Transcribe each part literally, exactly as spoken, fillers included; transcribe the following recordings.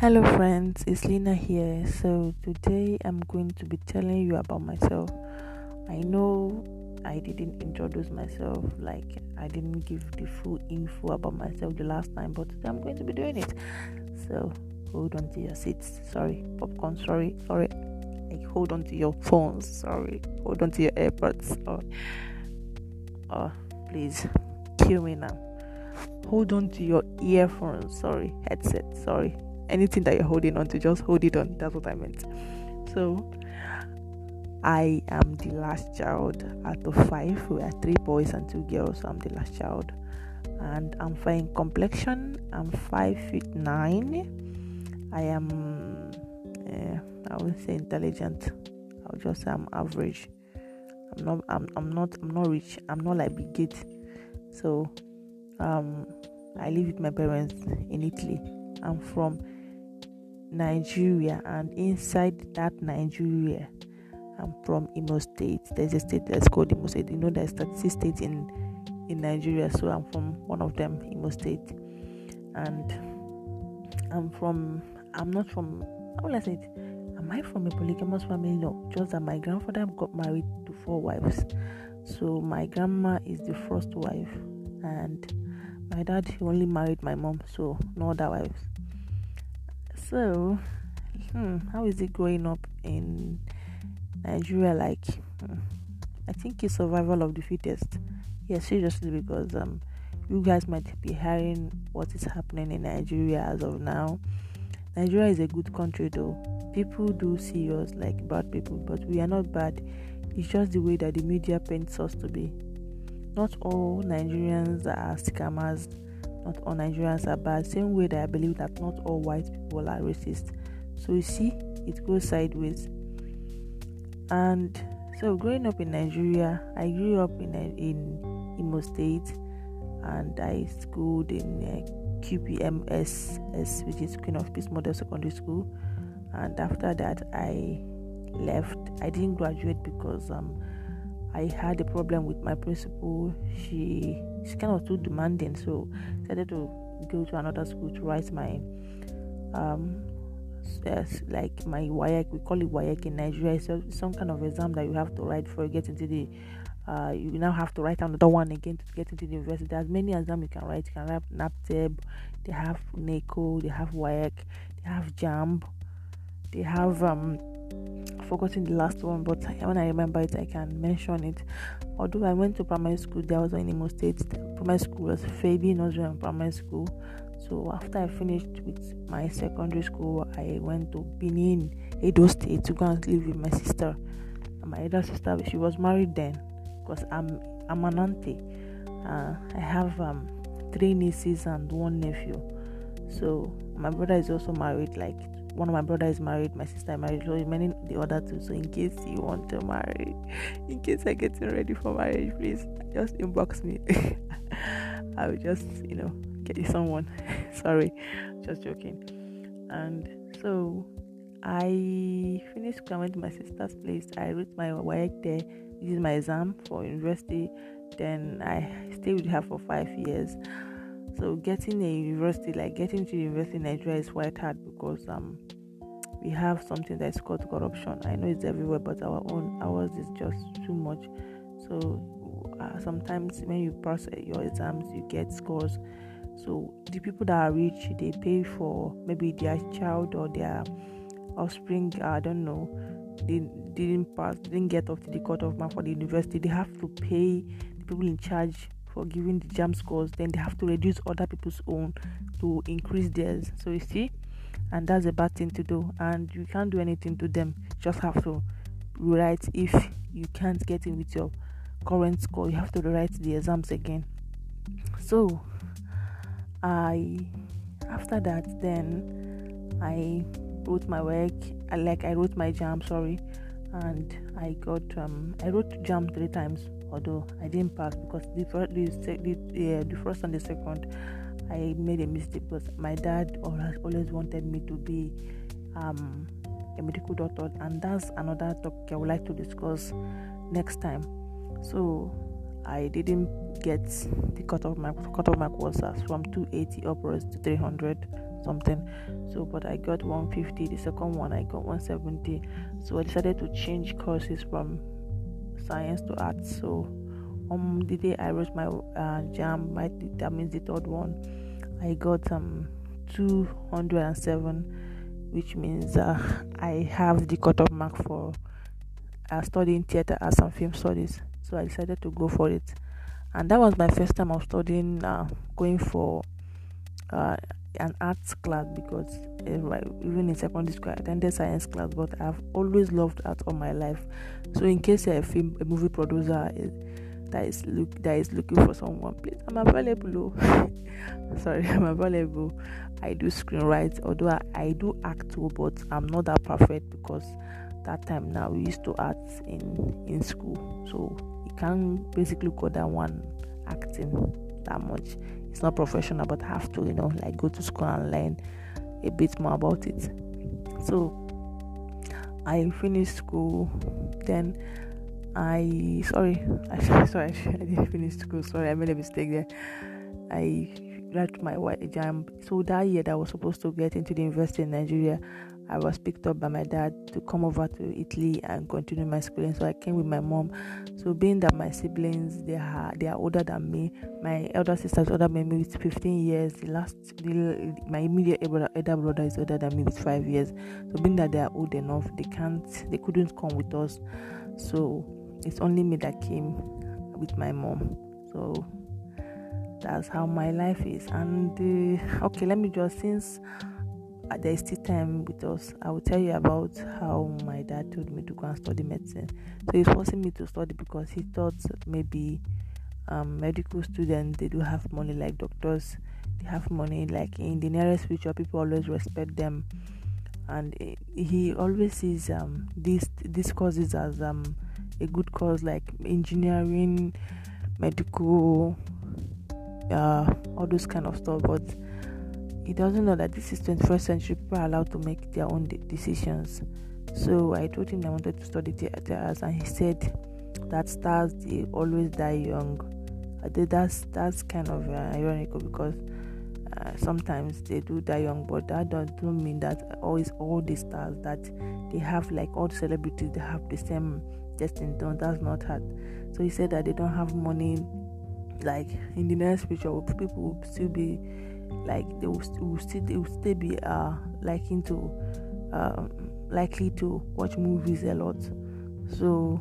Hello friends, it's Lina here. So today I'm going to be telling you about myself. I know I didn't introduce myself, like I didn't give the full info about myself the last time, but today I'm going to be doing it. So hold on to your seats, sorry, popcorn, sorry, sorry, like hold on to your phones, sorry, hold on to your AirPods, or oh, please kill me now. Hold on to your earphones, sorry, headset, sorry. Anything that you're holding on to, just hold it on. That's what I meant. So, I am the last child out of five. We are three boys and two girls, so I'm the last child. And I'm fair in complexion. I'm five feet nine. I am, uh, I wouldn't say intelligent. I'll just say I'm average. I'm not. I'm. I'm not. I'm not rich. I'm not like Big Gate. So, um, I live with my parents in Italy. I'm from Nigeria, and inside that Nigeria, I'm from Imo State. There's a state that's called Imo State. You know, there's thirty-six states in in Nigeria, so I'm from one of them, Imo State. And I'm from I'm not from how will I say it? Am I from a polygamous family? No, just that my grandfather got married to four wives. So my grandma is the first wife, and my dad, he only married my mom, so no other wives. So, hmm, how is it growing up in Nigeria? Like, hmm, I think it's survival of the fittest. Yeah, seriously, because um, you guys might be hearing what is happening in Nigeria as of now. Nigeria is a good country, though. People do see us like bad people, but we are not bad. It's just the way that the media paints us to be. Not all Nigerians are scammers, not all Nigerians are bad, same way that I believe that not all white people are racist. So you see, it goes sideways. And so growing up in Nigeria, I grew up in in Imo State, and I schooled in uh, Q P M S, which is Queen of Peace Model Secondary School. And after that, I left. I didn't graduate because um. I had a problem with my principal. She she's kind of too demanding, so I decided to go to another school to write my um yes, like my W A E C. We call it W A E C in Nigeria. It's a, some kind of exam that you have to write for you get into the. Uh, you now have to write another one again to get into the university. There's many exams you can write. You can write NAPTEB. They have NECO. They have W A E C. They have JAMB. They have um. forgotten the last one, but when I remember it, I can mention it. Although I went to primary school, there was in Imo State. Primary school was Fabi Nursery and Primary School. So after I finished with my secondary school, I went to Benin, Edo State, to go and live with my sister. And my elder sister, she was married then, because I'm I'm an auntie. Uh, I have um, three nieces and one nephew. So my brother is also married, like. One of my brother is married, my sister is married, so many the other two. So in case you want to marry, in case I'm getting ready for marriage, please just inbox me. I will just, you know, get you someone. Sorry, just joking. And so I finished coming to my sister's place. I wrote my work there. This is my exam for university. Then I stayed with her for five years. So getting a university, like getting to university in Nigeria is quite hard because um we have something that is called corruption. I know it's everywhere, but our own ours is just too much. So uh, sometimes when you pass your exams, you get scores. So the people that are rich, they pay for maybe their child or their offspring. I don't know. They didn't pass, didn't get up to the cutoff mark for the university. They have to pay the people in charge for giving the JAMB scores, then they have to reduce other people's own to increase theirs. So you see, and that's a bad thing to do, and you can't do anything to them. You just have to rewrite. If you can't get in with your current score, you have to rewrite the exams again. So I after that, then I wrote my work, I, like I wrote my JAMB, sorry, and I got um I wrote JAMB three times. Although I didn't pass because the first, the, the, uh, the first and the second, I made a mistake because my dad always, always wanted me to be um, a medical doctor, and that's another topic I would like to discuss next time. So I didn't get the cut off mark. The cut off mark was uh, from two eighty upwards to three hundred. something. So, but I got one fifty. The second one I got one seventy. So I decided to change courses from science to arts. So on the day I wrote my uh, JAMB, my that means the third one, I got um two hundred seven, which means uh, I have the cutoff mark for uh, studying theater, arts, and film studies. So I decided to go for it, and that was my first time of studying, uh, going for uh, an arts class, because uh, even in secondary school I attended science class, but I've always loved art all my life. So in case you're a film, a movie producer uh, that is look that is looking for someone, please, I'm available. Sorry, I'm available. I do screenwrite, although I, I do act too, but I'm not that perfect, because that time now we used to act in in school, so you can basically call that one acting that much. It's not professional, but have to, you know, like go to school and learn a bit more about it. So I finished school, then I sorry I, sorry I didn't finish school sorry I made a mistake there. I graduated my JAMB. So that year that I was supposed to get into the university in Nigeria, I was picked up by my dad to come over to Italy and continue my schooling. So I came with my mom. So being that my siblings, they are they are older than me. My elder sister is older than me with fifteen years. The last, the, my immediate elder brother is older than me with five years. So being that they are old enough, they can't, they couldn't come with us. So it's only me that came with my mom. So that's how my life is. And uh, okay, let me just since. There is still time with us, I will tell you about how my dad told me to go and study medicine. So he's forcing me to study because he thought maybe um, medical students, they do have money, like doctors, they have money, like in the nearest future people always respect them. And it, he always sees um, these these courses as um, a good cause, like engineering, medical, uh, all those kind of stuff. But he doesn't know that this is twenty-first century, people are allowed to make their own de- decisions. So I told him I wanted to study theatre, and he said that stars, they always die young. I did that's that's kind of uh, ironical, because uh, sometimes they do die young, but that don't, don't mean that always all the stars that they have, like all the celebrities, they have the same destiny. Don't, that's not hard. So he said that they don't have money, like in the next future people will still be like they will, st- will still they will still be uh liking to uh, likely to watch movies a lot. So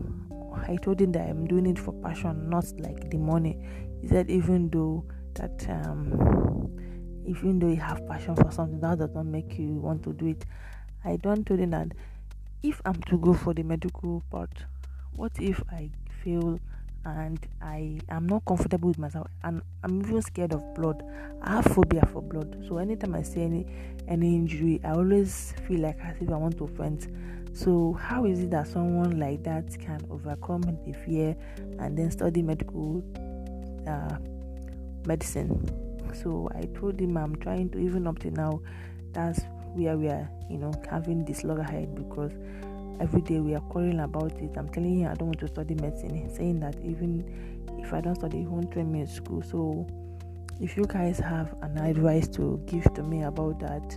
I told him that I'm doing it for passion, not like the money. He said even though that um even though you have passion for something, that does not make you want to do it. I don't told him that if I'm to go for the medical part, what if I fail? And I am not comfortable with myself, and I'm even scared of blood. I have phobia for blood. So anytime I see any any injury, I always feel like as if I want to faint. So how is it that someone like that can overcome the fear and then study medical uh, medicine? So I told him I'm trying to, even up to now, that's where we are, you know, having this loggerhead, because every day we are quarreling about it. I'm telling him I don't want to study medicine, saying that even if I don't study, he won't train me in school. So if you guys have an advice to give to me about that,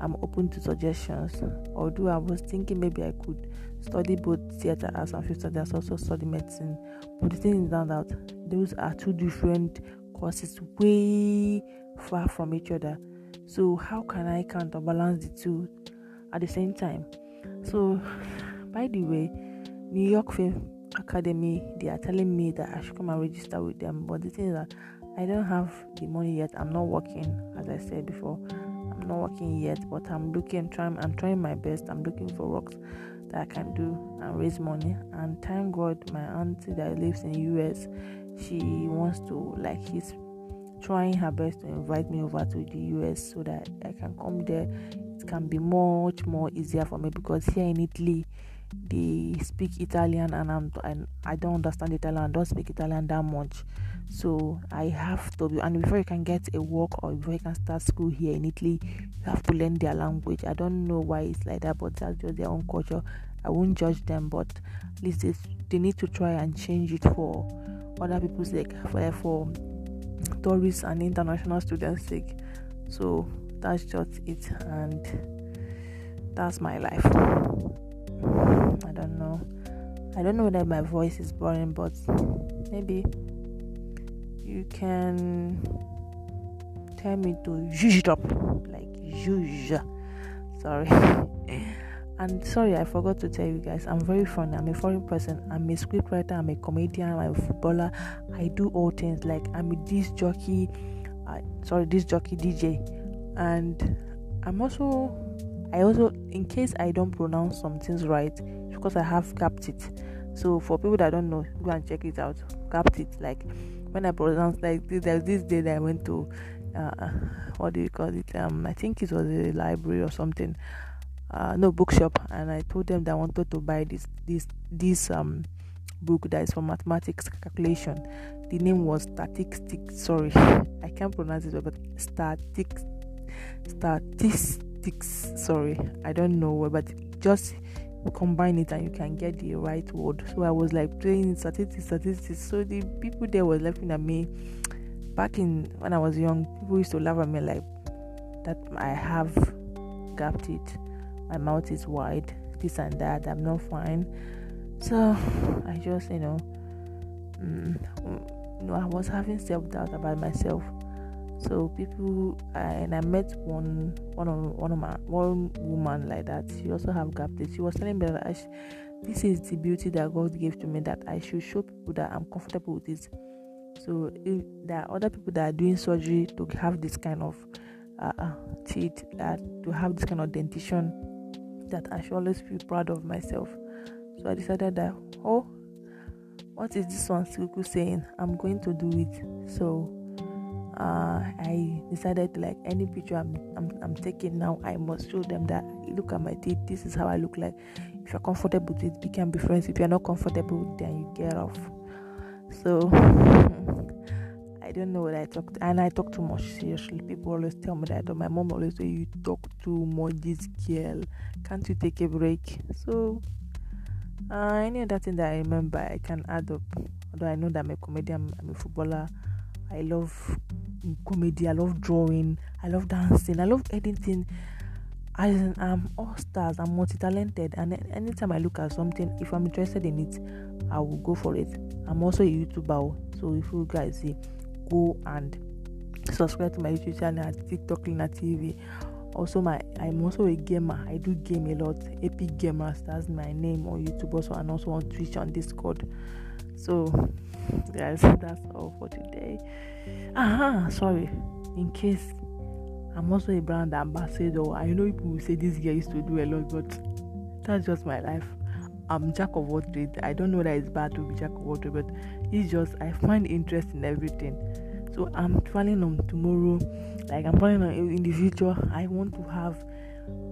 I'm open to suggestions. Although I was thinking maybe I could study both theatre arts and film studies, also study medicine. But the thing is now that those are two different courses, way far from each other. So how can I counterbalance the two at the same time? So, by the way, New York Film Academy, they are telling me that I should come and register with them. But the thing is that I don't have the money yet. I'm not working, as I said before. I'm not working yet, but I'm looking, trying, I'm trying my best. I'm looking for works that I can do and raise money. And thank God, my auntie that lives in the U S, she wants to, like, she's trying her best to invite me over to the U S so that I can come there. Can be much more easier for me, because here in Italy they speak Italian, and I'm and I don't understand Italian. I don't speak Italian that much, so I have to be. And before you can get a work or before you can start school here in Italy, you have to learn their language. I don't know why it's like that, but that's just their own culture. I won't judge them, but at least they, they need to try and change it for other people's sake, for, for tourists and international students' sake. So that's just it, and that's my life. I don't know. I don't know whether my voice is boring, but maybe you can tell me to zhuzh it up, like zhuzh. Sorry. And sorry, I forgot to tell you guys, I'm very funny. I'm a foreign person. I'm a scriptwriter. I'm a comedian. I'm a footballer. I do all things. Like, I'm a disc jockey. Uh, sorry, disc jockey D J. And I'm also, I also, in case I don't pronounce some things right, because I have gapped it. So for people that don't know, go and check it out. Gapped it. Like, when I pronounce like this, there was this day that I went to, uh, what do you call it? Um, I think it was a library or something. Uh, no, bookshop, and I told them that I wanted to buy this this this um book that is for mathematics calculation. The name was statistics. Sorry, I can't pronounce it, but statistics statistics. Sorry, I don't know, but just combine it and you can get the right word. So I was like playing statistics, statistics. So the people there was laughing at me. Back in when I was young, people used to laugh at me like that. I have gapped it. My mouth is wide, this and that, I'm not fine. So I just, you know, mm, you know, I was having self-doubt about myself. So people, I, and I met one, one of, one of my, one woman like that. She also have gapped it. She was telling me that I sh- this is the beauty that God gave to me, that I should show people that I'm comfortable with this. So if there are other people that are doing surgery to have this kind of uh, teeth, that to have this kind of dentition, that I should always feel proud of myself. So I decided that, oh, what is this one Suku saying? I'm going to do it. So uh, I decided, like, any picture I'm, I'm I'm taking now, I must show them that, look at my teeth, this is how I look like. If you're comfortable with it, we can be friends. If you're not comfortable, then you get off. So I don't know what I talk to, and I talk too much. Seriously, people always tell me that. My mom always say, you talk too much, this girl. Can't you take a break? So, uh, any other thing that I remember, I can add up. Although I know that I'm a comedian, I'm a footballer. I love comedy. I love drawing. I love dancing. I love editing. I, I'm all stars. I'm multi-talented. And anytime I look at something, if I'm interested in it, I will go for it. I'm also a YouTuber. So if you guys see, go and subscribe to my YouTube channel at TikTok, Lina T V. Also, my I'm also a gamer. I do game a lot. Epic Gamers, that's my name on YouTube also, and also on Twitch, on Discord. So, guys, that's all for today. Aha, uh-huh, sorry. In case, I'm also a brand ambassador. I know people will say this girl used to do a lot, but that's just my life. I'm jack of all trades. I don't know that it's bad to be jack of all trades, but it's just I find interest in everything. So I'm planning on tomorrow, like I'm planning on in the future. I want to have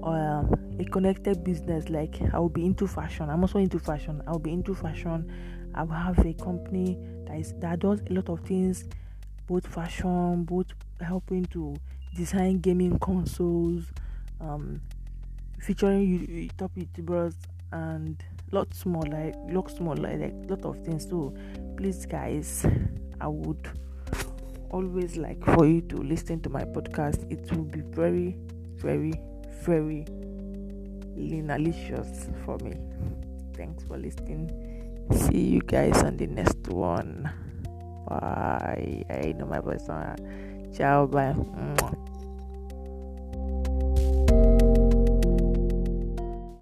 uh, a connected business. Like I will be into fashion. I'm also into fashion. I will be into fashion. I will have a company that is that does a lot of things, both fashion, both helping to design gaming consoles, um, featuring top YouTubers and. Lots more, like lots more, like, like lot of things. So, please, guys, I would always like for you to listen to my podcast. It will be very, very, very linalicious for me. Thanks for listening. See you guys on the next one. Bye. I know my voice. Ciao. Bye.